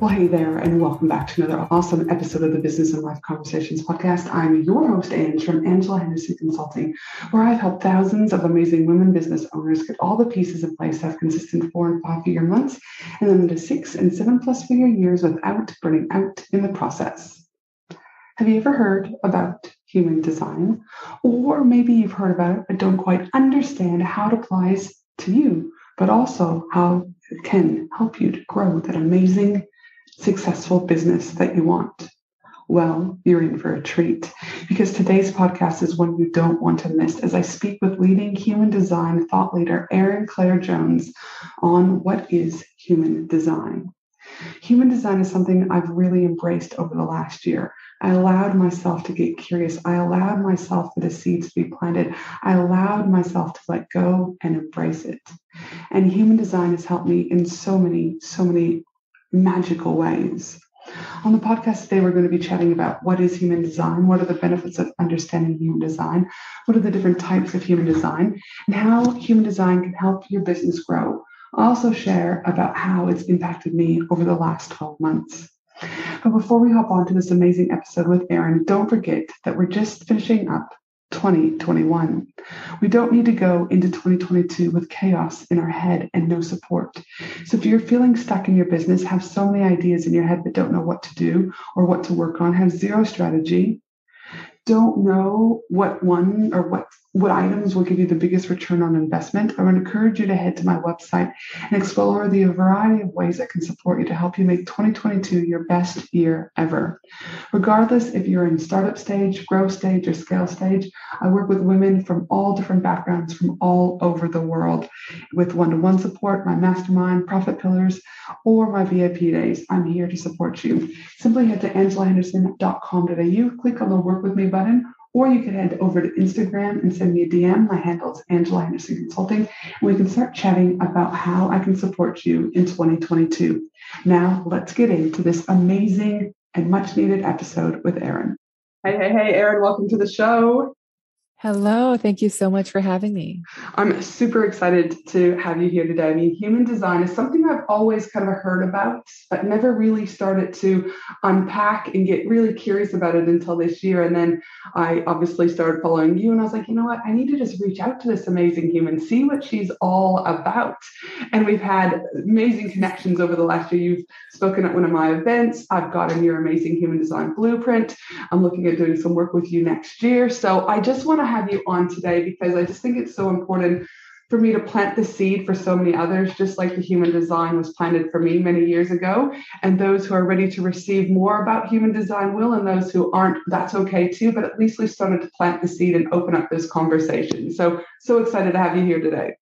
Well, hey there, and welcome back to another awesome episode of the Business and Life Conversations podcast. I'm your host, Ange, from Angela Henderson Consulting, where I've helped thousands of amazing women business owners get all the pieces in place to have consistent 4 and 5 figure months and then into 6 and 7+ figure years without burning out in the process. Have you ever heard about human design? Or maybe you've heard about it but don't quite understand how it applies to you, but also how it can help you to grow that amazing successful business that you want. Well, you're in for a treat, because today's podcast is one you don't want to miss as I speak with leading human design thought leader Erin Claire Jones on what is human design. Human design is something I've really embraced over the last year. I allowed myself to get curious. I allowed myself for the seeds to be planted. I allowed myself to let go and embrace it. And human design has helped me in so many magical ways. On the podcast today, we're going to be chatting about what is human design, what are the benefits of understanding human design, what are the different types of human design, and how human design can help your business grow. I'll also share about how it's impacted me over the last 12 months. But before we hop on to this amazing episode with Erin, don't forget that we're just finishing up 2021. We don't need to go into 2022 with chaos in our head and no support. So if you're feeling stuck in your business, have so many ideas in your head but don't know what to do or what to work on, have zero strategy, don't know what one or what items will give you the biggest return on investment, I would encourage you to head to my website and explore the variety of ways that can support you to help you make 2022 your best year ever. Regardless if you're in startup stage, growth stage, or scale stage, I work with women from all different backgrounds from all over the world with one-to-one support, my mastermind, profit pillars, or my VIP days. I'm here to support you. Simply head to AngelaHenderson.com.au, click on the Work With Me button, or you can head over to Instagram and send me a DM. My handle is Angela Henderson Consulting, and we can start chatting about how I can support you in 2022. Now, let's get into this amazing and much-needed episode with Erin. Hey, Erin, welcome to the show. Hello. Thank you so much for having me. I'm super excited to have you here today. I mean, human design is something I've always kind of heard about, but never really started to unpack and get really curious about it until this year. And then I obviously started following you and I was like, you know what? I need to just reach out to this amazing human, see what she's all about. And we've had amazing connections over the last year. You've spoken at one of my events. I've gotten your amazing human design blueprint. I'm looking at doing some work with you next year. So I just want to have you on today because I just think it's so important for me to plant the seed for so many others, just like the human design was planted for me many years ago. And those who are ready to receive more about human design will, and those who aren't, that's okay too. But at least we started to plant the seed and open up this conversation. So excited to have you here today.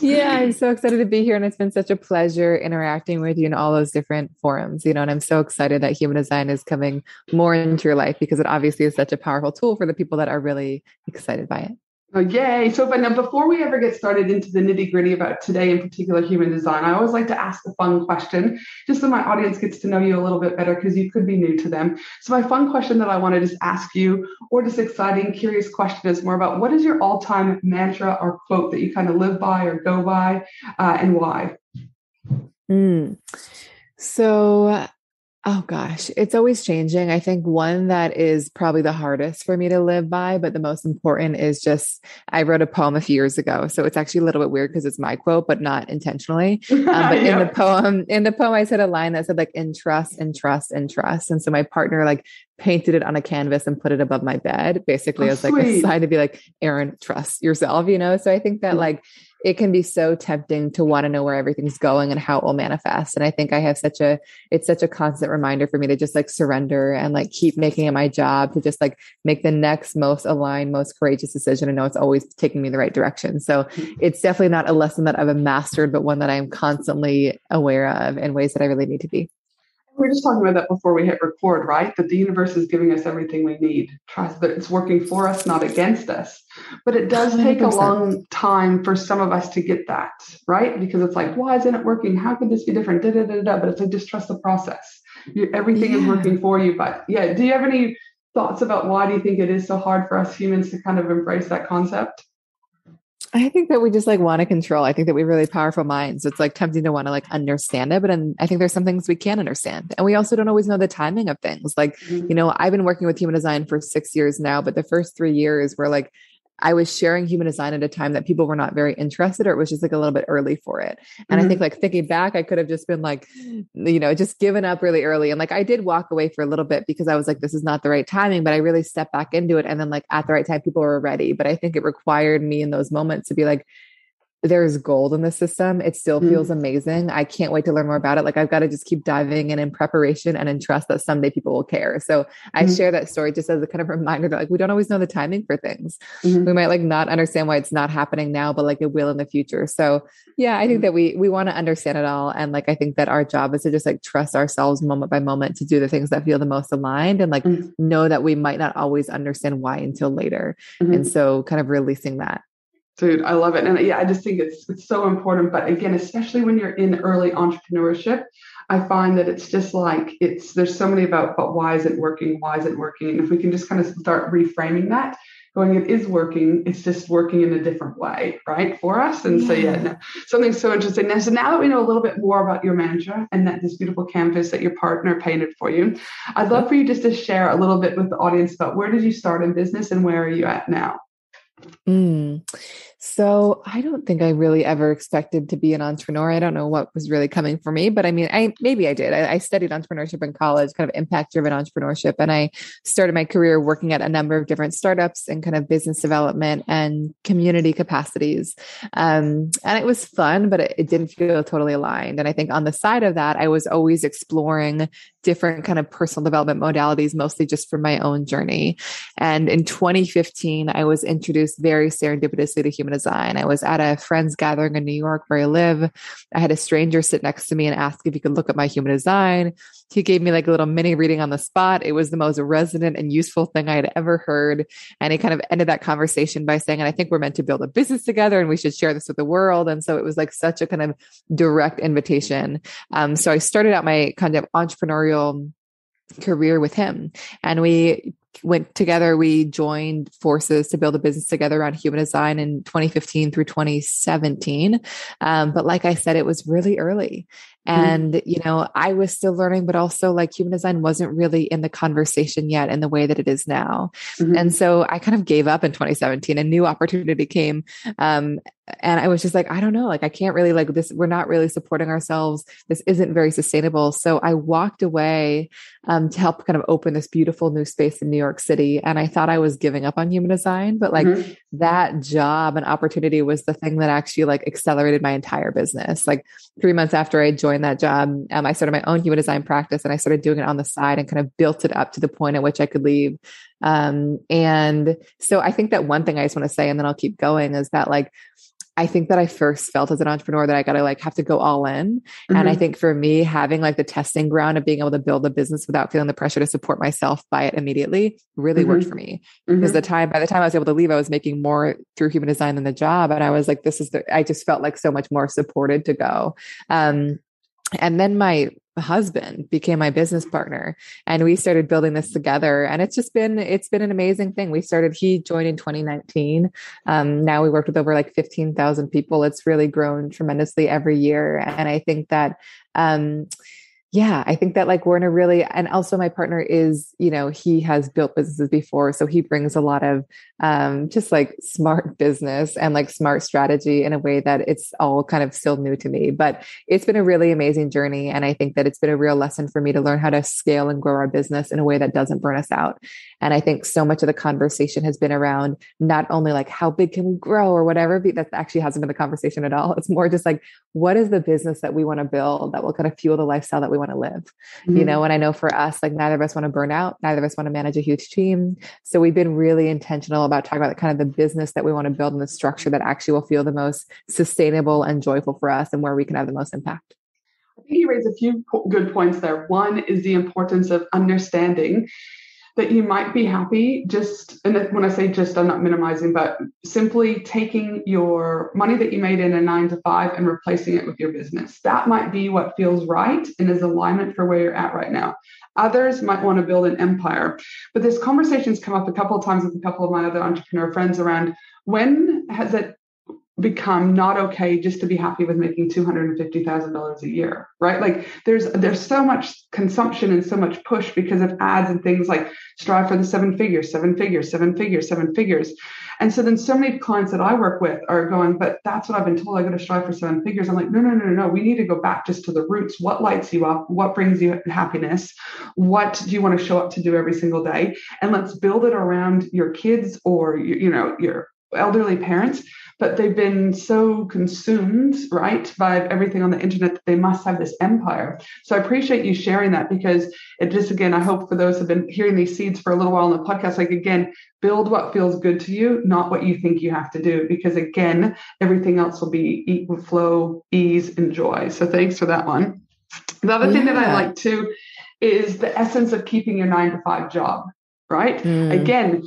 Yeah, I'm so excited to be here. And it's been such a pleasure interacting with you in all those different forums, you know, and I'm so excited that human design is coming more into your life because it obviously is such a powerful tool for the people that are really excited by it. Oh, yay. So, but now before we ever get started into the nitty gritty about today in particular human design, I always like to ask the fun question, just so my audience gets to know you a little bit better because you could be new to them. So my fun question that I want to just ask you, or just exciting, curious question is more about what is your all-time mantra or quote that you kind of live by or go by and why? So, oh gosh, it's always changing. I think one that is probably the hardest for me to live by, but the most important is just, I wrote a poem a few years ago. So it's actually a little bit weird because it's my quote, but not intentionally. But yeah. In the poem, I said a line that said like, in trust, in trust, in trust. And so my partner like painted it on a canvas and put it above my bed. Basically, it was like a sign to be like, Erin, trust yourself, you know? So I think that like, it can be so tempting to want to know where everything's going and how it will manifest. And I think I have it's such a constant reminder for me to just like surrender and like keep making it my job to just like make the next most aligned, most courageous decision. I know it's always taking me in the right direction. So it's definitely not a lesson that I've mastered, but one that I'm constantly aware of in ways that I really need to be. We were just talking about that before we hit record, right? That the universe is giving us everything we need. Trust that it's working for us, not against us. But it does take 100%. A long time for some of us to get that, right? Because it's like, why isn't it working? How could this be different? But it's like, just trust the process. Everything is working for you. But yeah, do you have any thoughts about why do you think it is so hard for us humans to kind of embrace that concept? I think that we just like want to control. I think that we have really powerful minds. It's like tempting to want to like understand it, but I think there's some things we can't understand. And we also don't always know the timing of things. Like, you know, I've been working with human design for 6 years now, but the first 3 years were like, I was sharing human design at a time that people were not very interested, or it was just like a little bit early for it. And I think like thinking back, I could have just been like, you know, just given up really early. And like, I did walk away for a little bit because I was like, this is not the right timing, but I really stepped back into it. And then like at the right time, people were ready. But I think it required me in those moments to be like, there's gold in the system. It still feels amazing. I can't wait to learn more about it. Like I've got to just keep diving in preparation and in trust that someday people will care. So I share that story just as a kind of reminder that like, we don't always know the timing for things. We might like not understand why it's not happening now, but like it will in the future. So yeah, I think that we want to understand it all. And like, I think that our job is to just like trust ourselves moment by moment to do the things that feel the most aligned and like know that we might not always understand why until later. And so kind of releasing that. Dude, I love it. And yeah, I just think it's so important. But again, especially when you're in early entrepreneurship, I find that it's just like, there's so many about, but why is it working? Why is it working? And if we can just kind of start reframing that, going, it is working. It's just working in a different way, right? For us. And so yeah, no, something so interesting. Now, so now that we know a little bit more about your mantra and that this beautiful canvas that your partner painted for you, I'd love for you just to share a little bit with the audience about where did you start in business and where are you at now? So I don't think I really ever expected to be an entrepreneur. I don't know what was really coming for me, but I mean, maybe I did. I studied entrepreneurship in college, kind of impact-driven entrepreneurship. And I started my career working at a number of different startups and kind of business development and community capacities. And it was fun, but it didn't feel totally aligned. And I think on the side of that, I was always exploring different kind of personal development modalities, mostly just for my own journey. And in 2015, I was introduced very serendipitously to human design. I was at a friend's gathering in New York where I live. I had a stranger sit next to me and ask if he could look at my human design. He gave me like a little mini reading on the spot. It was the most resonant and useful thing I had ever heard. And he kind of ended that conversation by saying, and I think we're meant to build a business together and we should share this with the world. And so it was like such a kind of direct invitation. So I started out my kind of entrepreneurial career with him. And we went together, we joined forces to build a business together around human design in 2015 through 2017. But like I said, it was really early. And, you know, I was still learning, but also like human design wasn't really in the conversation yet in the way that it is now. And so I kind of gave up in 2017. A new opportunity came. And I was just like, I don't know, like, I can't really like this. We're not really supporting ourselves. This isn't very sustainable. So I walked away to help kind of open this beautiful new space in New York City. And I thought I was giving up on human design, but like that job and opportunity was the thing that actually like accelerated my entire business. Like 3 months after I joined that job, I started my own human design practice and I started doing it on the side and kind of built it up to the point at which I could leave. And so I think that one thing I just want to say, and then I'll keep going, is that like, I think that I first felt as an entrepreneur that I got to like have to go all in. And I think for me, having like the testing ground of being able to build a business without feeling the pressure to support myself by it immediately really worked for me. Because by the time I was able to leave, I was making more through human design than the job. And I was like, I just felt like so much more supported to go. And then my husband became my business partner and we started building this together. And it's been an amazing thing. He joined in 2019. Now we worked with over like 15,000 people. It's really grown tremendously every year. And I think that, Yeah, I think that like we're in a really, and also my partner is, you know, he has built businesses before. So he brings a lot of just like smart business and like smart strategy in a way that it's all kind of still new to me, but it's been a really amazing journey. And I think that it's been a real lesson for me to learn how to scale and grow our business in a way that doesn't burn us out. And I think so much of the conversation has been around not only like how big can we grow or whatever, but that actually hasn't been the conversation at all. It's more just like, what is the business that we want to build that will kind of fuel the lifestyle that we want to live, you know? And I know for us, like neither of us want to burn out, neither of us want to manage a huge team. So we've been really intentional about talking about kind of the business that we want to build and the structure that actually will feel the most sustainable and joyful for us and where we can have the most impact. I think you raised a few good points there. One is the importance of understanding that you might be happy just, and when I say just, I'm not minimizing, but simply taking your money that you made in a 9-to-5 and replacing it with your business. That might be what feels right and is alignment for where you're at right now. Others might want to build an empire, but this conversation's come up a couple of times with a couple of my other entrepreneur friends around when has it become not okay just to be happy with making $250,000 a year, right? Like there's so much consumption and so much push because of ads and things like strive for the seven figures. And so then so many clients that I work with are going, but that's what I've been told. I got to strive for seven figures. I'm like, no. We need to go back just to the roots. What lights you up? What brings you happiness? What do you want to show up to do every single day? And let's build it around your kids or, you know, your elderly parents. But they've been so consumed, right, by everything on the internet that they must have this empire. So I appreciate you sharing that because it just, again, I hope for those who've been hearing these seeds for a little while on the podcast, like, again, build what feels good to you, not what you think you have to do, because again, everything else will be equal flow, ease, and joy. So thanks for that one. The other thing that I like too is the essence of keeping your 9-to-5 job, right? Again,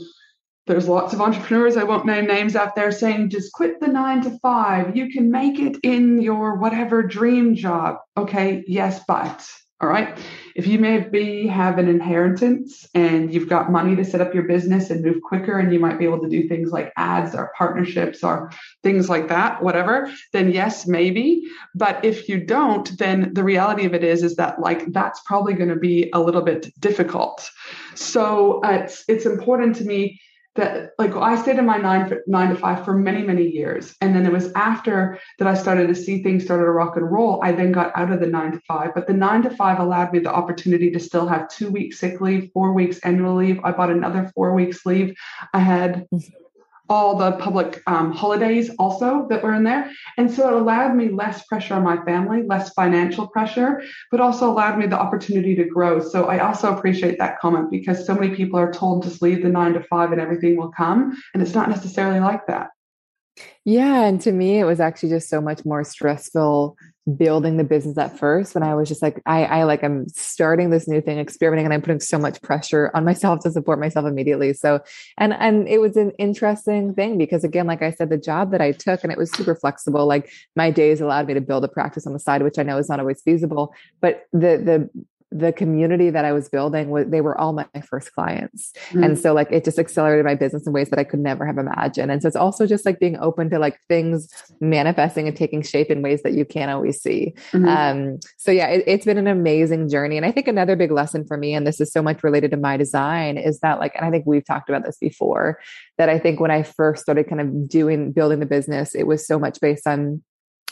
there's lots of entrepreneurs, I won't name names, out there saying, just quit the 9-to-5. You can make it in your whatever dream job. Okay, yes, but, all right, if you maybe have an inheritance and you've got money to set up your business and move quicker and you might be able to do things like ads or partnerships or things like that, whatever, then yes, maybe. But if you don't, then the reality of it is that like that's probably going to be a little bit difficult. So it's important to me that like I stayed in my 9-to-5 for many, many years. And then it was after that I started to see things started to rock and roll. I then got out of the 9-to-5, but the 9-to-5 allowed me the opportunity to still have 2 weeks sick leave, 4 weeks annual leave. I bought another 4 weeks leave. I had all the public holidays also that were in there. And so it allowed me less pressure on my family, less financial pressure, but also allowed me the opportunity to grow. So I also appreciate that comment because so many people are told just leave the 9-to-5 and everything will come. And it's not necessarily like that. Yeah. And to me, it was actually just so much more stressful building the business at first when I was just like, I'm starting this new thing, experimenting, and I'm putting so much pressure on myself to support myself immediately. So, and it was an interesting thing because again, like I said, the job that I took and it was super flexible, like my days allowed me to build a practice on the side, which I know is not always feasible, but the community that I was building, they were all my first clients. And so like, it just accelerated my business in ways that I could never have imagined. And so it's also just like being open to like things manifesting and taking shape in ways that you can't always see. So yeah, it's been an amazing journey. And I think another big lesson for me, and this is so much related to my design, is that like, and I think we've talked about this before, that I think when I first started kind of building the business, it was so much based on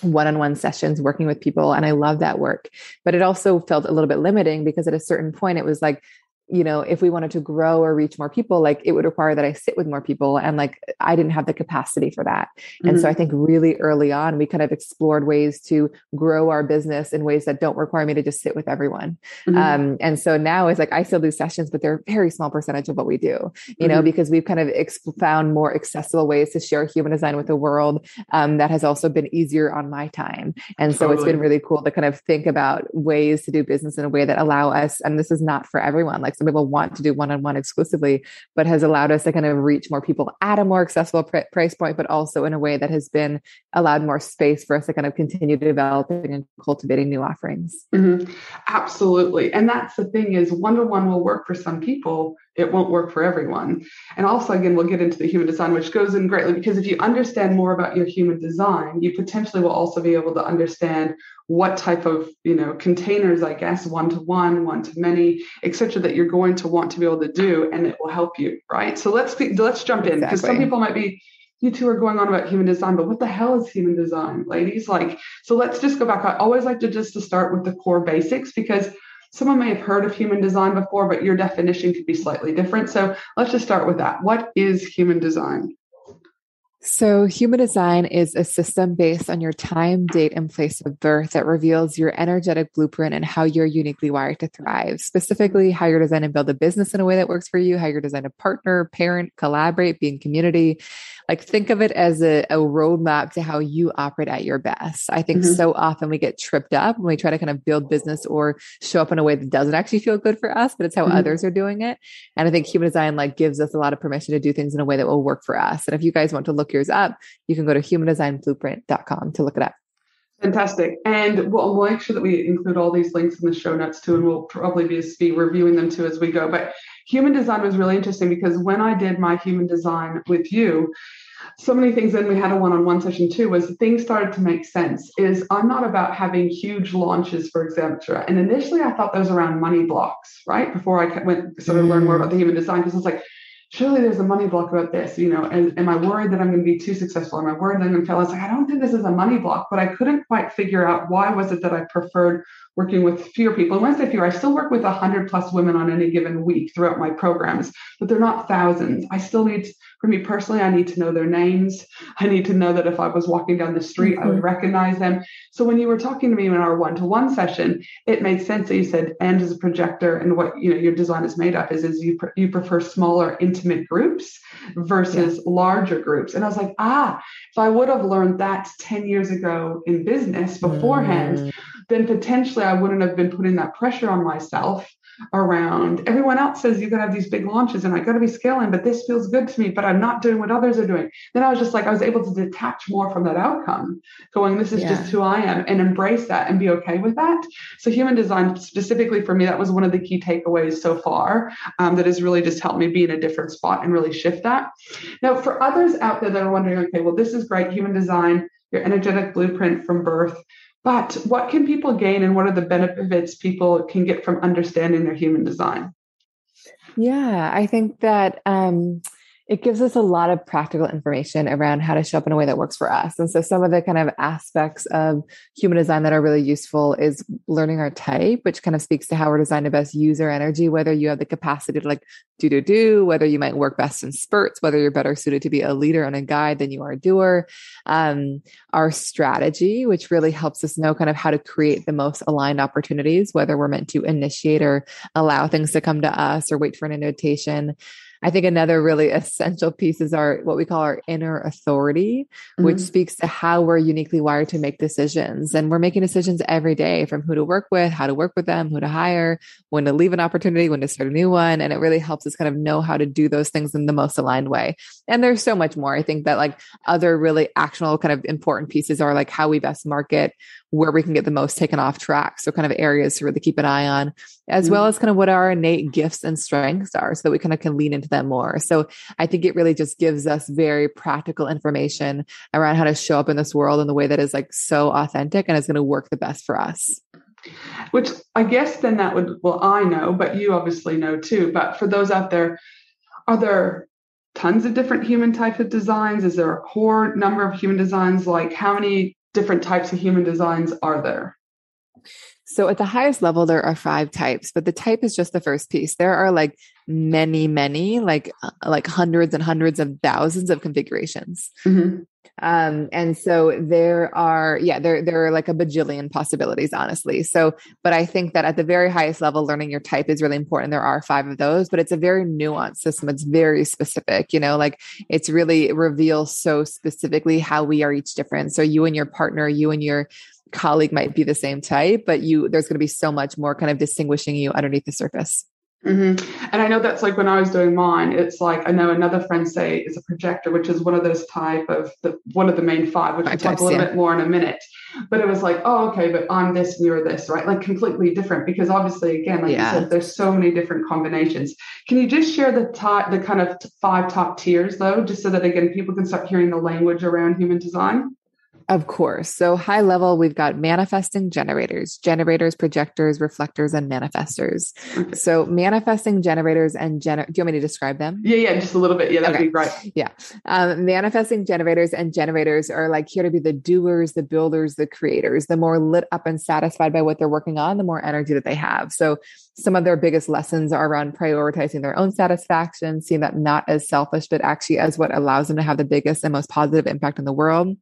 one-on-one sessions, working with people. And I love that work, but it also felt a little bit limiting because at a certain point it was like, you know, if we wanted to grow or reach more people, like it would require that I sit with more people. And like, I didn't have the capacity for that. And so I think really early on, we kind of explored ways to grow our business in ways that don't require me to just sit with everyone. And so now it's like, I still do sessions, but they're a very small percentage of what we do, you know, because we've kind of found more accessible ways to share human design with the world. That has also been easier on my time. And so it's been really cool to kind of think about ways to do business in a way that allow us, and this is not for everyone. Like some people want to do one-on-one exclusively, but has allowed us to kind of reach more people at a more accessible price point, but also in a way that has been allowed more space for us to kind of continue developing and cultivating new offerings. Mm-hmm. Absolutely. And that's the thing is one-to-one will work for some people. It won't work for everyone. And also, again, we'll get into the human design, which goes in greatly, because if you understand more about your human design, you potentially will also be able to understand what type of, you know, containers, I guess, one-to-one, one-to-many, et cetera, that you're going to want to be able to do, and it will help you, right? So let's jump in, because some people might be, you two are going on about human design, but what the hell is human design, ladies? Like, so let's just go back. I always like to just to start with the core basics, because someone may have heard of human design before, but your definition could be slightly different. So let's just start with that. What is human design? So human design is a system based on your time, date, and place of birth that reveals your energetic blueprint and how you're uniquely wired to thrive, specifically how you're designed to build a business in a way that works for you, how you're designed to partner, parent, collaborate, be in community. Like, think of it as a roadmap to how you operate at your best. I think so often we get tripped up when we try to kind of build business or show up in a way that doesn't actually feel good for us, but it's how others are doing it. And I think human design like gives us a lot of permission to do things in a way that will work for us. And if you guys want to look yours up, you can go to humandesignblueprint.com to look it up. Fantastic. And we'll make sure that we include all these links in the show notes too, and we'll probably be reviewing them too as we go. But human design was really interesting, because when I did my human design with you, so many things, and we had a one-on-one session too, was things started to make sense. Is I'm not about having huge launches, for example. And initially I thought those around money blocks, right? Before I went sort of learn more about the human design, because it's like, surely there's a money block about this, you know, and am I worried that I'm going to be too successful? Am I worried that I'm going to fail? It's like, I don't think this is a money block, but I couldn't quite figure out why was it that I preferred working with fewer people. And when I say fewer, I still work with 100 plus women on any given week throughout my programs, but they're not thousands. I still need, for me personally, I need to know their names. I need to know that if I was walking down the street, I would recognize them. So when you were talking to me in our one-to-one session, it made sense that you said, and as a projector, and what, you know, your design is made up is you prefer smaller, intimate groups versus larger groups. And I was like, if I would have learned that 10 years ago in business beforehand, then potentially I wouldn't have been putting that pressure on myself around everyone else says you're going to have these big launches and I got to be scaling, but this feels good to me, but I'm not doing what others are doing. Then I was just like, I was able to detach more from that outcome, going, this is just who I am, and embrace that and be okay with that. So human design specifically for me, that was one of the key takeaways so far, that has really just helped me be in a different spot and really shift that. Now for others out there that are wondering, okay, well, this is great, human design, your energetic blueprint from birth, but what can people gain and what are the benefits people can get from understanding their human design? Yeah, I think that it gives us a lot of practical information around how to show up in a way that works for us. And so some of the kind of aspects of human design that are really useful is learning our type, which kind of speaks to how we're designed to best use our energy, whether you have the capacity to like do, whether you might work best in spurts, whether you're better suited to be a leader and a guide than you are a doer. Our strategy, which really helps us know kind of how to create the most aligned opportunities, whether we're meant to initiate or allow things to come to us or wait for an invitation. I think another really essential piece is our, what we call our inner authority, which speaks to how we're uniquely wired to make decisions. And we're making decisions every day, from who to work with, how to work with them, who to hire, when to leave an opportunity, when to start a new one. And it really helps us kind of know how to do those things in the most aligned way. And there's so much more. I think that like other really actionable kind of important pieces are like how we best market, where we can get the most taken off track. So kind of areas to really keep an eye on, as well as kind of what our innate gifts and strengths are, so that we kind of can lean into them more. So I think it really just gives us very practical information around how to show up in this world in the way that is like so authentic and is going to work the best for us. Which I guess then that would, well, I know, but you obviously know too, but for those out there, are there tons of different human types of designs? Is there a core number of human designs? Like how many different types of human designs are there? So at the highest level, there are 5 types, but the type is just the first piece. There are like many, like hundreds and hundreds of thousands of configurations. And so there are, there are like a bajillion possibilities, honestly. So, but I think that at the very highest level, learning your type is really important. There are 5 of those, but it's a very nuanced system. It's very specific, you know, like it's really reveals so specifically how we are each different. So you and your partner, you and your colleague might be the same type, but there's going to be so much more kind of distinguishing you underneath the surface. Mm-hmm. And I know that's like when I was doing mine, it's like I know another friend say it's a projector, which is one of those type of one of the main five, which we'll talk a little bit more in a minute. But it was like, oh, okay, but I'm this and you're this, right? Like completely different, because obviously, again, like you said, there's so many different combinations. Can you just share the kind of five top tiers though, just so that again people can start hearing the language around human design? Of course. So high level, we've got manifesting generators, projectors, reflectors, and manifestors. Okay. So manifesting generators and do you want me to describe them? Yeah, just a little bit. Yeah, that'd be great. Yeah. Manifesting generators and generators are like here to be the doers, the builders, the creators. The more lit up and satisfied by what they're working on, the more energy that they have. So some of their biggest lessons are around prioritizing their own satisfaction, seeing that not as selfish, but actually as what allows them to have the biggest and most positive impact in the world.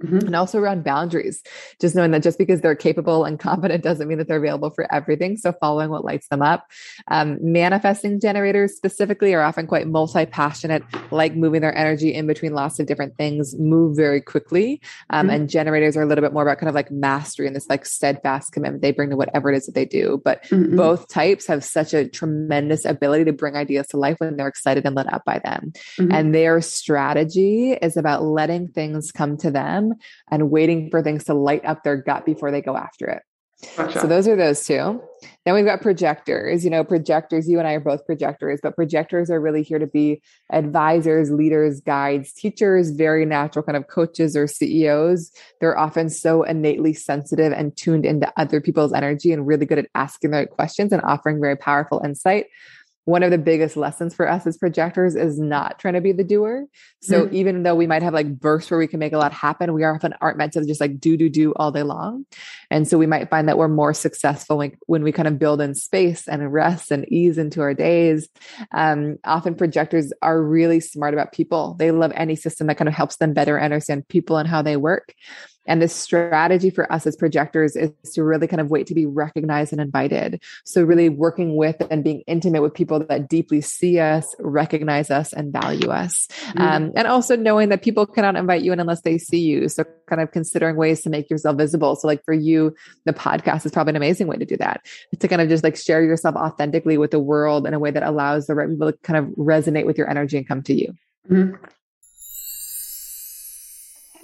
Mm-hmm. And also around boundaries, just knowing that just because they're capable and competent doesn't mean that they're available for everything. So following what lights them up. Manifesting generators specifically are often quite multi-passionate, like moving their energy in between lots of different things, move very quickly. And generators are a little bit more about kind of like mastery and this like steadfast commitment they bring to whatever it is that they do. But both types have such a tremendous ability to bring ideas to life when they're excited and lit up by them. Mm-hmm. And their strategy is about letting things come to them and waiting for things to light up their gut before they go after it. Gotcha. So those are those two. Then we've got projectors. You know, projectors, you and I are both projectors, but projectors are really here to be advisors, leaders, guides, teachers, very natural kind of coaches or CEOs. They're often so innately sensitive and tuned into other people's energy and really good at asking the right questions and offering very powerful insight. One of the biggest lessons for us as projectors is not trying to be the doer. So even though we might have like bursts where we can make a lot happen, we often aren't meant to just like do all day long. And so we might find that we're more successful when we kind of build in space and rest and ease into our days. Often projectors are really smart about people. They love any system that kind of helps them better understand people and how they work. And the strategy for us as projectors is to really kind of wait to be recognized and invited. So really working with and being intimate with people that deeply see us, recognize us, and value us. And also knowing that people cannot invite you in unless they see you. So kind of considering ways to make yourself visible. So like for you, the podcast is probably an amazing way to do that. It's to kind of just like share yourself authentically with the world in a way that allows the right people to kind of resonate with your energy and come to you. Mm-hmm.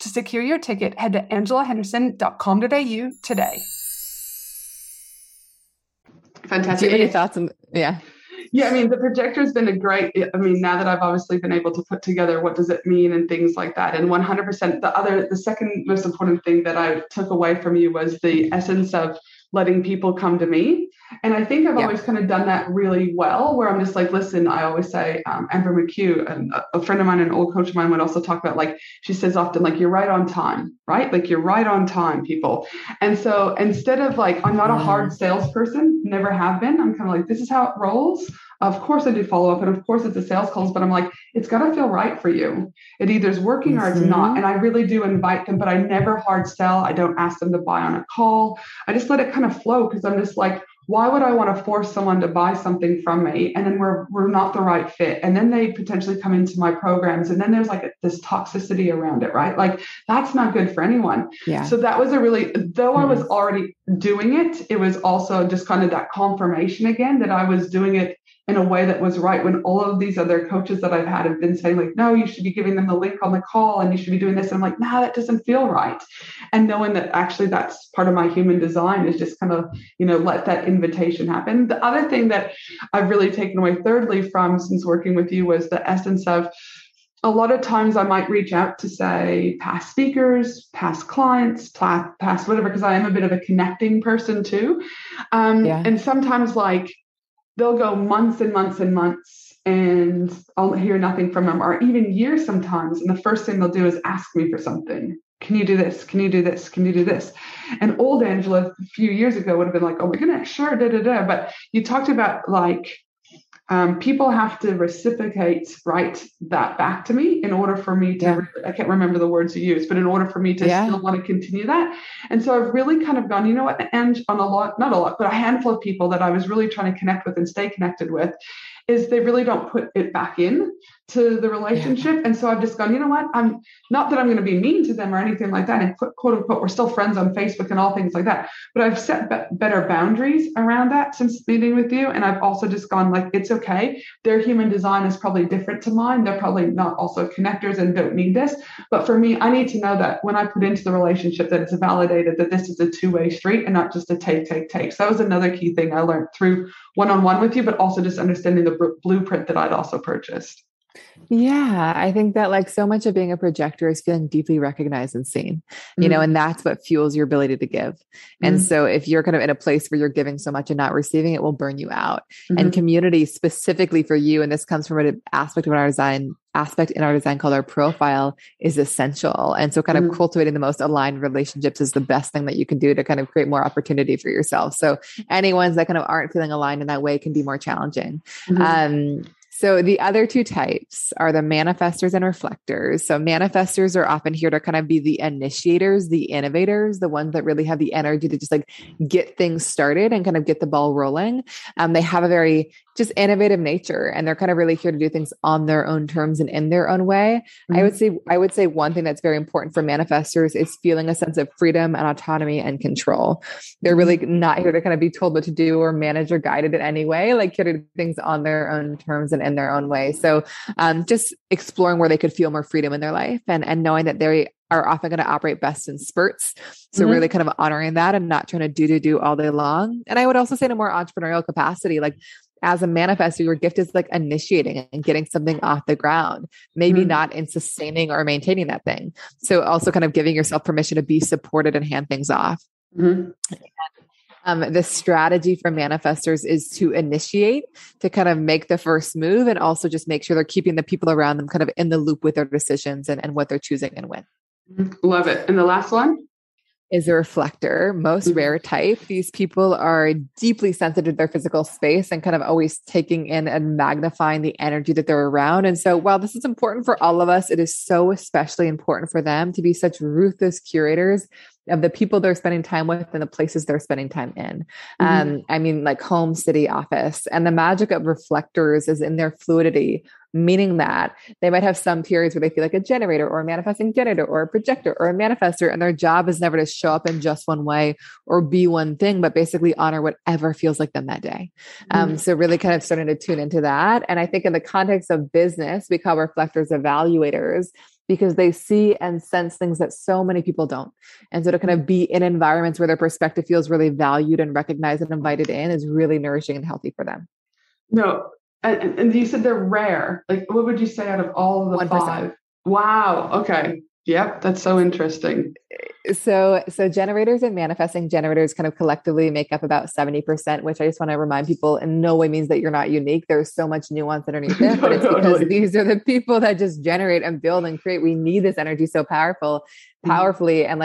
To secure your ticket, head to AngelaHenderson.com.au today. Fantastic. Any thoughts on, Yeah, I mean, the projector's been a great, I mean, now that I've obviously been able to put together what does it mean and things like that. And 100%, the second most important thing that I took away from you was the essence of letting people come to me. And I think I've always kind of done that really well, where I'm just like, listen, I always say, Amber McHugh, a friend of mine, an old coach of mine, would also talk about, like, she says often, like, you're right on time, right? Like, you're right on time, people. And so instead of like, I'm not a hard salesperson, never have been. I'm kind of like, this is how it rolls. Of course I do follow up. And of course it's a sales calls, but I'm like, it's got to feel right for you. It either is working or it's not. And I really do invite them, but I never hard sell. I don't ask them to buy on a call. I just let it kind of flow, because I'm just like, why would I want to force someone to buy something from me? And then we're not the right fit. And then they potentially come into my programs. And then there's like this toxicity around it, right? Like, that's not good for anyone. Yeah. So that was a really, though I was already doing it, it was also just kind of that confirmation again that I was doing it in a way that was right when all of these other coaches that I've had have been saying, like, no, you should be giving them the link on the call and you should be doing this. And I'm like, no, that doesn't feel right. And knowing that actually that's part of my human design is just kind of, you know, let that invitation happen. The other thing that I've really taken away thirdly from since working with you was the essence of, a lot of times I might reach out to, say, past speakers, past clients, past whatever, because I am a bit of a connecting person too. And sometimes, like, they'll go months and months and months and I'll hear nothing from them, or even years sometimes. And the first thing they'll do is ask me for something. Can you do this? Can you do this? Can you do this? And old Angela a few years ago would have been like, oh my goodness, sure, da-da-da. But you talked about, like, people have to reciprocate, right, that back to me in order for me to, I can't remember the words you used, but in order for me to still want to continue that. And so I've really kind of gone, you know what, and on a lot, not a lot, but a handful of people that I was really trying to connect with and stay connected with is they really don't put it back in to the relationship. And so I've just gone, you know what, I'm not that I'm going to be mean to them or anything like that. And quote unquote, we're still friends on Facebook and all things like that. But I've set better boundaries around that since meeting with you. And I've also just gone, like, it's okay. Their human design is probably different to mine. They're probably not also connectors and don't need this. But for me, I need to know that when I put into the relationship that it's validated, that this is a two-way street and not just a take. So that was another key thing I learned through one-on-one with you, but also just understanding the blueprint that I'd also purchased. Yeah, I think that, like, so much of being a projector is feeling deeply recognized and seen, you know, and that's what fuels your ability to give. And so if you're kind of in a place where you're giving so much and not receiving, it will burn you out. And community specifically for you, and this comes from an aspect of our design, aspect in our design called our profile, is essential. And so kind of cultivating the most aligned relationships is the best thing that you can do to kind of create more opportunity for yourself. So any ones that kind of aren't feeling aligned in that way can be more challenging. So the other two types are the manifestors and reflectors. So manifestors are often here to kind of be the initiators, the innovators, the ones that really have the energy to just, like, get things started and kind of get the ball rolling. They have a very just innovative nature, and they're kind of really here to do things on their own terms and in their own way. I would say one thing that's very important for manifestors is feeling a sense of freedom and autonomy and control. They're really not here to kind of be told what to do or managed or guided in any way, like, here to do things on their own terms and in their own way. So just exploring where they could feel more freedom in their life, and knowing that they are often going to operate best in spurts. So really kind of honoring that and not trying to do all day long. And I would also say in a more entrepreneurial capacity, like, as a manifestor, your gift is, like, initiating and getting something off the ground, maybe not in sustaining or maintaining that thing. So also kind of giving yourself permission to be supported and hand things off. The strategy for manifestors is to initiate, to kind of make the first move, and also just make sure they're keeping the people around them kind of in the loop with their decisions and what they're choosing and when. Love it. And the last one is a reflector, most rare type. These people are deeply sensitive to their physical space and kind of always taking in and magnifying the energy that they're around. And so while this is important for all of us, it is so especially important for them to be such ruthless curators of the people they're spending time with and the places they're spending time in. I mean, like, home, city, office. And the magic of reflectors is in their fluidity, meaning that they might have some periods where they feel like a generator or a manifesting generator or a projector or a manifestor, and their job is never to show up in just one way or be one thing, but basically honor whatever feels like them that day. So really kind of starting to tune into that. And I think in the context of business, we call reflectors evaluators, because they see and sense things that so many people don't. And so to kind of be in environments where their perspective feels really valued and recognized and invited in is really nourishing and healthy for them. No. And you said they're rare. Like, what would you say out of all of the 1%. Five? Wow. Okay. Yep. That's so interesting. So generators and manifesting generators kind of collectively make up about 70%, which I just want to remind people in no way means that you're not unique. There's so much nuance underneath it, but it's because these are the people that just generate and build and create. We need this energy so powerfully. And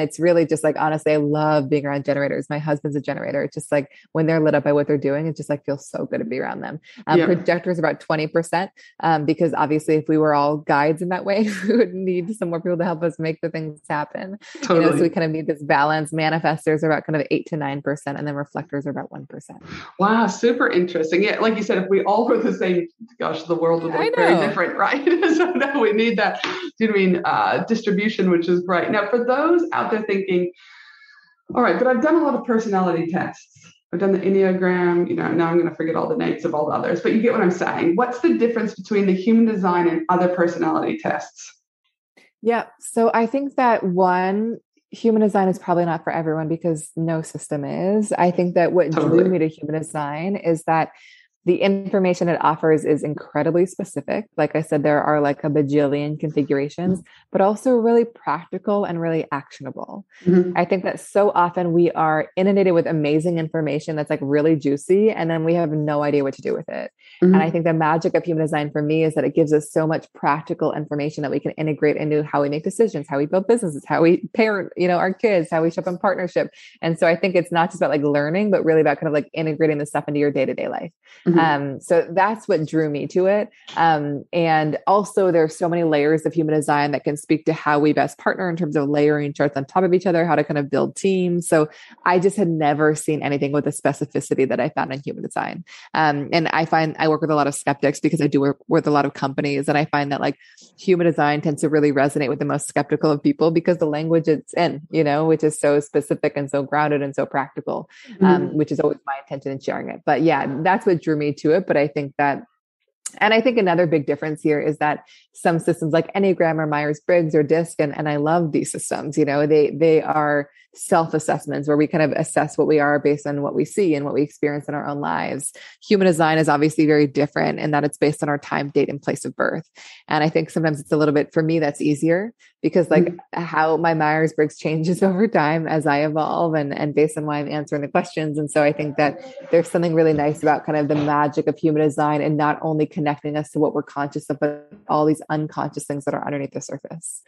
it's really just, like, honestly, I love being around generators. My husband's a generator. It's just like when they're lit up by what they're doing, it just, like, feels so good to be around them. Projectors about 20%, because obviously if we were all guides in that way, we would need some more people to help us make the things happen. You know, so we kind of need this balance. Manifestors are about kind of 8 to 9%, and then reflectors are about 1%. Wow. Super interesting. Yeah. Like you said, if we all were the same, gosh, the world would look very different, right? So now we need that. Do you mean distribution, which is great. Now, for those out there thinking, all right, but I've done a lot of personality tests. I've done the Enneagram, now I'm going to forget all the names of all the others, but you get what I'm saying. What's the difference between the human design and other personality tests? Yeah. So I think that one, human design is probably not for everyone because no system is. I think that what drew me to human design is that the information it offers is incredibly specific. Like I said, there are like a bajillion configurations, but also really practical and really actionable. Mm-hmm. I think that so often we are inundated with amazing information that's like really juicy, and then we have no idea what to do with it. Mm-hmm. And I think the magic of human design for me is that it gives us so much practical information that we can integrate into how we make decisions, how we build businesses, how we parent, our kids, how we show up in partnership. And so I think it's not just about like learning, but really about kind of like integrating this stuff into your day-to-day life. Mm-hmm. So that's what drew me to it. And also there's so many layers of human design that can speak to how we best partner in terms of layering charts on top of each other, how to kind of build teams. So I just had never seen anything with the specificity that I found in human design. And I find I work with a lot of skeptics because I do work with a lot of companies. And I find that like human design tends to really resonate with the most skeptical of people because the language it's in, which is so specific and so grounded and so practical, which is always my intention in sharing it. But yeah, that's what drew me to it. But I think that, and I think another big difference here is that some systems like Enneagram or Myers-Briggs or DISC, and I love these systems, they are self-assessments where we kind of assess what we are based on what we see and what we experience in our own lives. Human design is obviously very different in that it's based on our time, date, and place of birth. And I think sometimes it's a little bit, for me, that's easier because like how my Myers-Briggs changes over time as I evolve and based on why I'm answering the questions. And so I think that there's something really nice about kind of the magic of human design and not only connecting us to what we're conscious of, but all these unconscious things that are underneath the surface.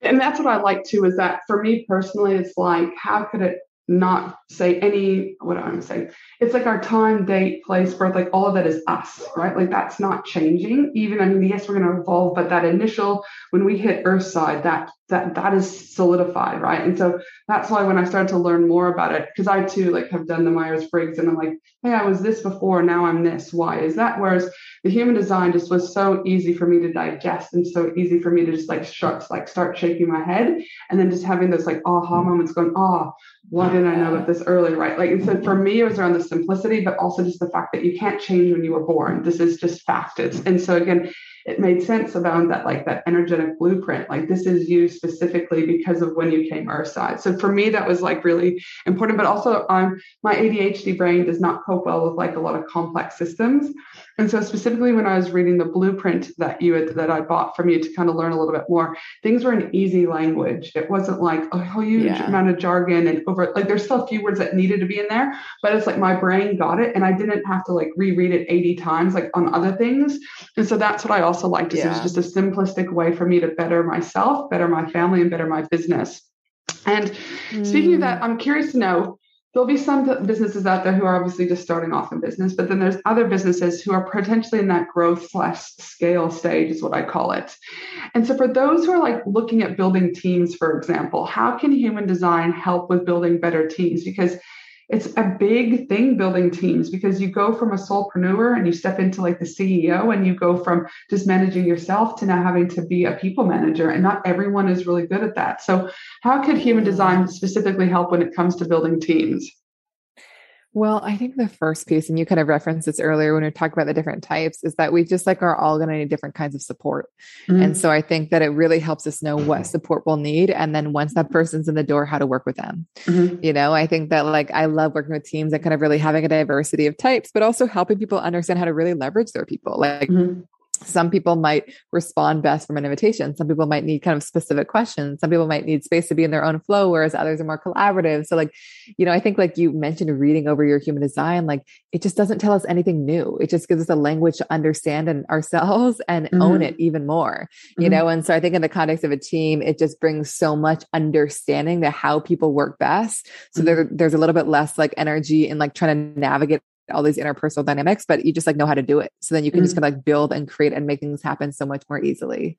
And that's what I like too, is that for me personally, it's like, how could it not say any, what I'm saying? It's like our time, date, place, birth, like all of that is us, right? Like that's not changing. Even, yes, we're going to evolve, but that initial, when we hit earth side, that is solidified, right? And so that's why when I started to learn more about it, because I too like have done the Myers-Briggs and I'm like, hey, I was this before, now I'm this. Why is that? Whereas the human design just was so easy for me to digest and so easy for me to just start shaking my head and then just having those like aha moments going, why didn't I know about this earlier, right? Like, and so for me, it was around the simplicity, but also just the fact that you can't change when you were born. This is just fact. And so again, it made sense about that, like that energetic blueprint, like this is you specifically because of when you came earth side. So for me, that was like really important, but also my ADHD brain does not cope well with like a lot of complex systems. And so specifically when I was reading the blueprint that I bought from you to kind of learn a little bit more, things were in easy language. It wasn't like a huge amount of jargon and over, like there's still a few words that needed to be in there, but it's like my brain got it and I didn't have to like reread it 80 times like on other things. And so that's what I also liked. It's just a simplistic way for me to better myself, better my family, and better my business. And speaking of that, I'm curious to know, there'll be some businesses out there who are obviously just starting off in business, but then there's other businesses who are potentially in that growth/scale stage is what I call it. And so for those who are like looking at building teams, for example, how can human design help with building better teams? Because it's a big thing building teams, because you go from a solopreneur and you step into like the CEO and you go from just managing yourself to now having to be a people manager, and not everyone is really good at that. So how could human design specifically help when it comes to building teams? Well, I think the first piece, and you kind of referenced this earlier when we were talking about the different types, is that we just like are all going to need different kinds of support. Mm-hmm. And so I think that it really helps us know what support we'll need. And then once that person's in the door, how to work with them. Mm-hmm. I think that like, I love working with teams and kind of really having a diversity of types, but also helping people understand how to really leverage their people. Like, some people might respond best from an invitation. Some people might need kind of specific questions. Some people might need space to be in their own flow, whereas others are more collaborative. So like, I think like you mentioned reading over your human design, like it just doesn't tell us anything new. It just gives us a language to understand and ourselves and own it even more, And so I think in the context of a team, it just brings so much understanding to how people work best. So there's a little bit less like energy in like trying to navigate all these interpersonal dynamics, but you just like know how to do it. So then you can just kind of like build and create and make things happen so much more easily.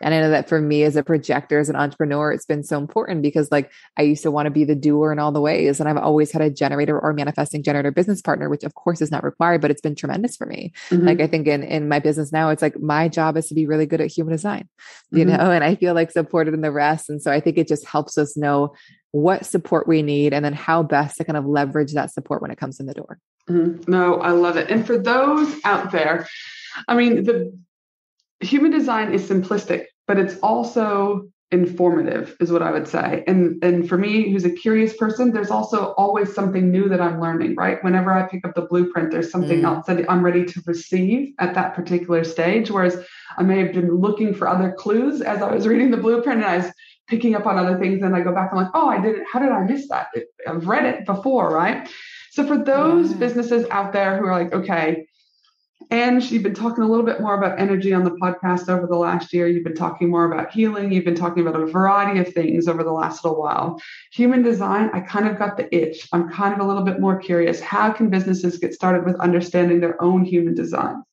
And I know that for me as a projector, as an entrepreneur, it's been so important because like I used to want to be the doer in all the ways. And I've always had a generator or manifesting generator business partner, which of course is not required, but it's been tremendous for me. Like I think in my business now, it's like my job is to be really good at human design, you know, and I feel like supported in the rest. And so I think it just helps us know what support we need and then how best to kind of leverage that support when it comes in the door. No, I love it. And for those out there, I mean, the human design is simplistic, but it's also informative is what I would say. And for me, who's a curious person, there's also always something new that I'm learning, right? Whenever I pick up the blueprint, there's something else that I'm ready to receive at that particular stage. Whereas I may have been looking for other clues as I was reading the blueprint and I was picking up on other things. And I go back and I'm like, oh, I didn't, how did I miss that? I've read it before, right? So for those businesses out there who are like, okay, and you've been talking a little bit more about energy on the podcast over the last year. You've been talking more about healing. You've been talking about a variety of things over the last little while. Human design, I kind of got the itch. I'm kind of a little bit more curious. How can businesses get started with understanding their own human design?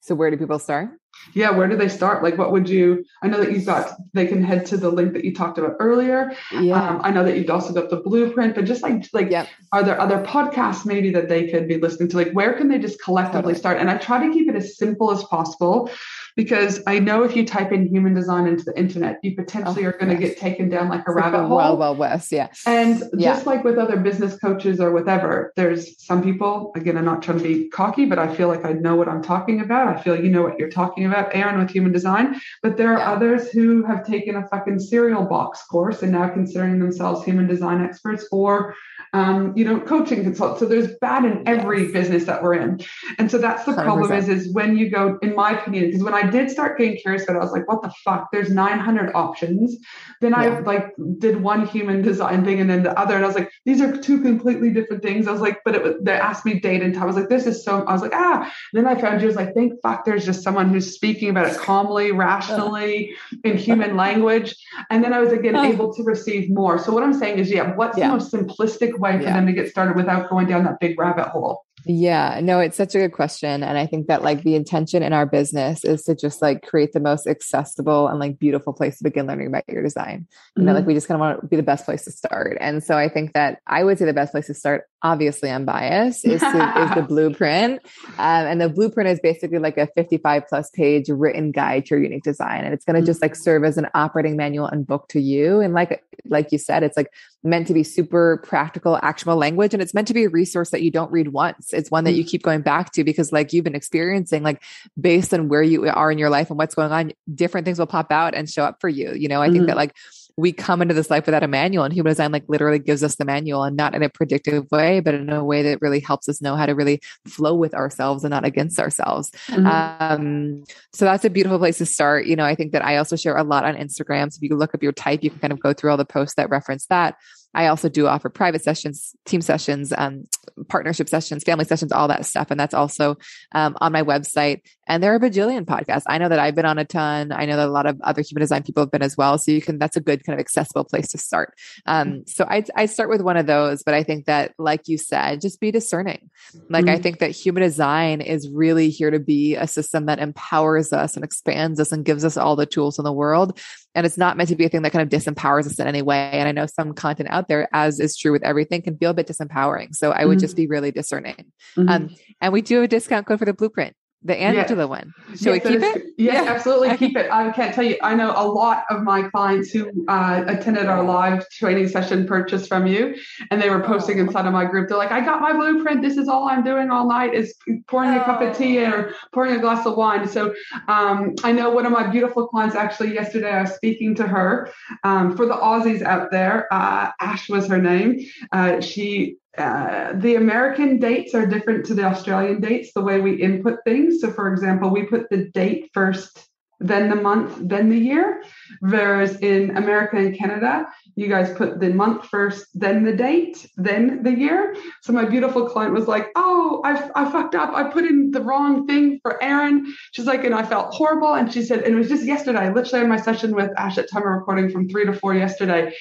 So where do people start? Yeah, where do they start? Like, what would you, I know that you've got, they can head to the link that you talked about earlier. Yeah. I know that you've also got the blueprint, but just like, are there other podcasts maybe that they could be listening to? Like, where can they just collectively start? And I try to keep it as simple as possible because I know if you type in human design into the internet, you potentially are going to get taken down like a rabbit hole. Wild West, And just like with other business coaches or whatever, there's some people, again, I'm not trying to be cocky, but I feel like I know what I'm talking about. I feel you know what you're talking about, Erin, with human design. But there are others who have taken a fucking cereal box course and now considering themselves human design experts or, you know, coaching consultants. So there's bad in every business that we're in. And so that's the 100%. Problem is when you go, in my opinion, because when I did start getting curious, but I was like, what the fuck? There's 900 options. Then I like did one human design thing and then the other. And I was like, these are two completely different things. I was like, but they asked me date and time. I was like, this is so, I was like, ah. And then I found you. I was like, thank fuck there's just someone who's speaking about it calmly, rationally, in human language. And then I was again able to receive more. So what I'm saying is, what's the most simplistic way for them to get started without going down that big rabbit hole? Yeah, no, it's such a good question. And I think that like the intention in our business is to just like create the most accessible and like beautiful place to begin learning about your design. You know, like we just kind of want to be the best place to start. And so I think that I would say the best place to start, obviously I'm biased, is the blueprint. And the blueprint is basically like a 55 plus page written guide to your unique design. And it's going to just like serve as an operating manual and book to you. And like you said, it's like meant to be super practical, actionable language. And it's meant to be a resource that you don't read once. It's one that you keep going back to because like you've been experiencing, like based on where you are in your life and what's going on, different things will pop out and show up for you. You know, I think that like we come into this life without a manual and human design like literally gives us the manual and not in a predictive way, but in a way that really helps us know how to really flow with ourselves and not against ourselves. So that's a beautiful place to start. You know, I think that I also share a lot on Instagram. So if you look up your type, you can kind of go through all the posts that reference that. I also do offer private sessions, team sessions, partnership sessions, family sessions, all that stuff. And that's also on my website. And there are a bajillion podcasts. I know that I've been on a ton. I know that a lot of other human design people have been as well. So you can, that's a good kind of accessible place to start. So I start with one of those, but I think that, like you said, just be discerning. Like, I think that human design is really here to be a system that empowers us and expands us and gives us all the tools in the world. And it's not meant to be a thing that kind of disempowers us in any way. And I know some content out there, as is true with everything, can feel a bit disempowering. So I would just be really discerning. And we do have a discount code for the blueprint. The Angela one. Should we keep it? Yeah, absolutely. Keep it. I can't tell you. I know a lot of my clients who attended our live training session purchased from you, and they were posting inside of my group. They're like, I got my blueprint. This is all I'm doing all night is pouring a cup of tea or pouring a glass of wine. So I know one of my beautiful clients, actually yesterday I was speaking to her for the Aussies out there. Ash was her name. The American dates are different to the Australian dates, the way we input things. So, for example, we put the date first, then the month, then the year. Whereas in America and Canada, you guys put the month first, then the date, then the year. So my beautiful client was like, oh, I fucked up. I put in the wrong thing for Erin. She's like, and I felt horrible. And she said, and it was just yesterday, literally in my session with Ash at time of recording from 3 to 4 yesterday.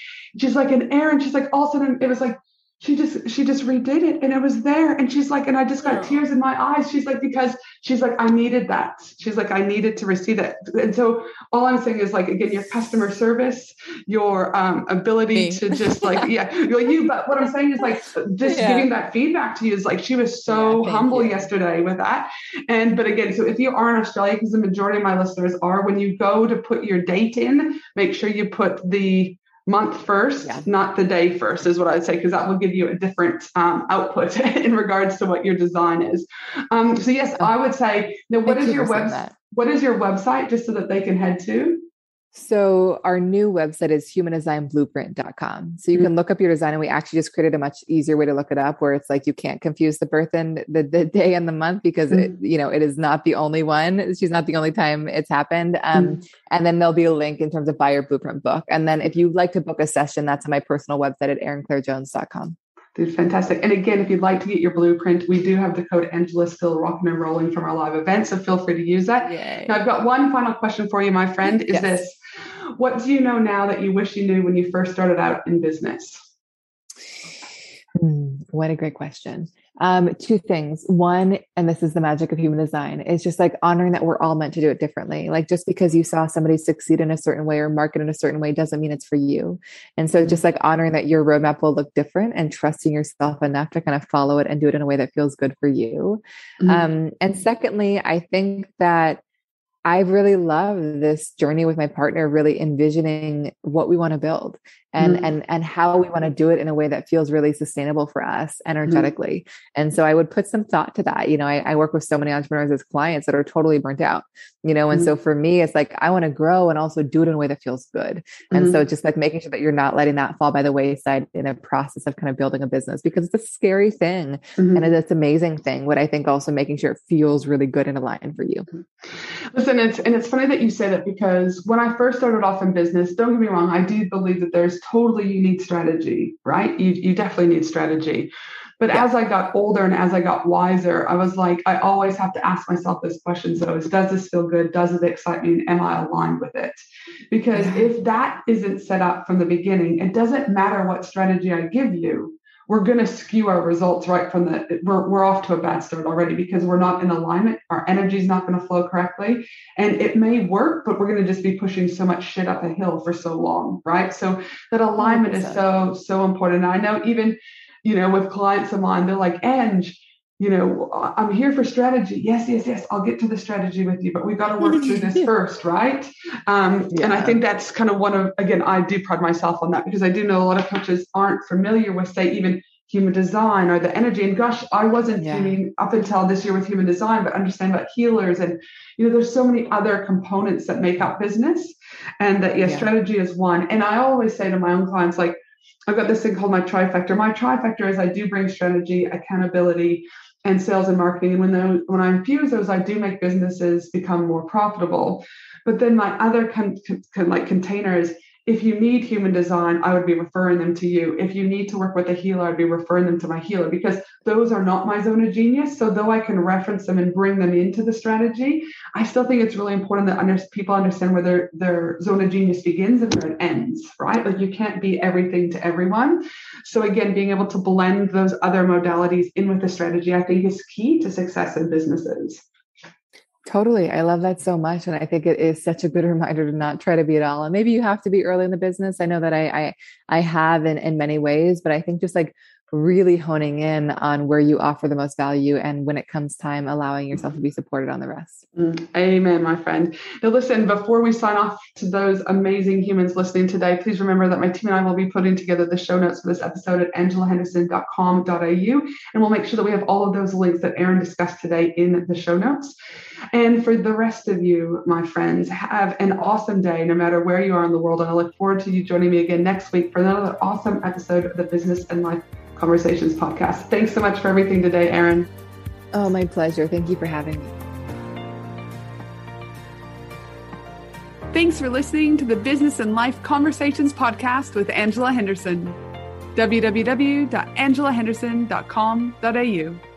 She's like, and Erin, she's like, all of a sudden it was like, She just redid it, and it was there. And she's like, and I just got tears in my eyes. She's like, because she's like, I needed that. She's like, I needed to receive it. And so all I'm saying is, like, again, your customer service, your ability to just like, but what I'm saying is, like, just giving that feedback to you is like, she was so humble yesterday with that. And, but again, so if you are in Australia, because the majority of my listeners are, when you go to put your date in, make sure you put the month first, not the day first, is what I would say, because that will give you a different output in regards to what your design is. So yes, I would say, now what is your website, just so that they can head to? So our new website is humandesignblueprint.com. So you can look up your design, and we actually just created a much easier way to look it up, where it's like, you can't confuse the birth and the day and the month, because it, you know, it is not the only one. She's not the only time it's happened. And then there'll be a link in terms of buy your blueprint book. And then if you'd like to book a session, that's on my personal website at erinclairejones.com. Dude, fantastic. And again, if you'd like to get your blueprint, we do have the code Angela still rocking and rolling from our live event. So feel free to use that. Yay. Now, I've got one final question for you, my friend, is this. What do you know now that you wish you knew when you first started out in business? What a great question. Two things. One, and this is the magic of human design, is just like honoring that we're all meant to do it differently. Like, just because you saw somebody succeed in a certain way or market in a certain way doesn't mean it's for you. And so just like honoring that your roadmap will look different, and trusting yourself enough to kind of follow it and do it in a way that feels good for you. And secondly, I think that I really love this journey with my partner, really envisioning what we want to build and how we want to do it in a way that feels really sustainable for us energetically. And so I would put some thought to that. You know, I work with so many entrepreneurs as clients that are totally burnt out, you know? And so for me, it's like, I want to grow and also do it in a way that feels good. And so just like making sure that you're not letting that fall by the wayside in a process of kind of building a business, because it's a scary thing and it's an amazing thing. But I think also making sure it feels really good and aligned for you. Listen, And it's funny that you say that, because when I first started off in business, don't get me wrong, I do believe that there's totally, you need strategy, right? You definitely need strategy. But as I got older and as I got wiser, I was like, I always have to ask myself this question. So is, does this feel good? Does it excite me? And am I aligned with it? Because if that isn't set up from the beginning, it doesn't matter what strategy I give you. We're going to skew our results right from the, we're off to a bad start already, because we're not in alignment. Our energy is not going to flow correctly, and it may work, but we're going to just be pushing so much shit up a hill for so long. Right. So that alignment is so important. And I know even, you know, with clients of mine, they're like, Ange, you know, I'm here for strategy. Yes. I'll get to the strategy with you, but we've got to work through this first. Right. And I think that's kind of one of, again, I do pride myself on that, because I do know a lot of coaches aren't familiar with, say, even human design or the energy. And gosh, I wasn't doing up until this year with human design, but understand about healers. And, you know, there's so many other components that make up business, and that strategy is one. And I always say to my own clients, like, I've got this thing called my trifecta. My trifecta is I do bring strategy, accountability, and sales and marketing. And when I infuse those, I do make businesses become more profitable. But then my other container is, if you need human design, I would be referring them to you. If you need to work with a healer, I'd be referring them to my healer, because those are not my zone of genius. So though I can reference them and bring them into the strategy, I still think it's really important that people understand where their zone of genius begins and where it ends, right? Like, you can't be everything to everyone. So again, being able to blend those other modalities in with the strategy, I think, is key to success in businesses. Totally. I love that so much. And I think it is such a good reminder to not try to be it all. And maybe you have to be early in the business. I know that I have in many ways, but I think just like really honing in on where you offer the most value, and when it comes time, allowing yourself to be supported on the rest. Amen, my friend. Now listen, before we sign off, to those amazing humans listening today, please remember that my team and I will be putting together the show notes for this episode at angelahenderson.com.au, and we'll make sure that we have all of those links that Erin discussed today in the show notes. And for the rest of you, my friends, have an awesome day, no matter where you are in the world. And I look forward to you joining me again next week for another awesome episode of the Business and Life Conversations podcast. Thanks so much for everything today, Erin. Oh, my pleasure. Thank you for having me. Thanks for listening to the Business and Life Conversations podcast with Angela Henderson. www.angelahenderson.com.au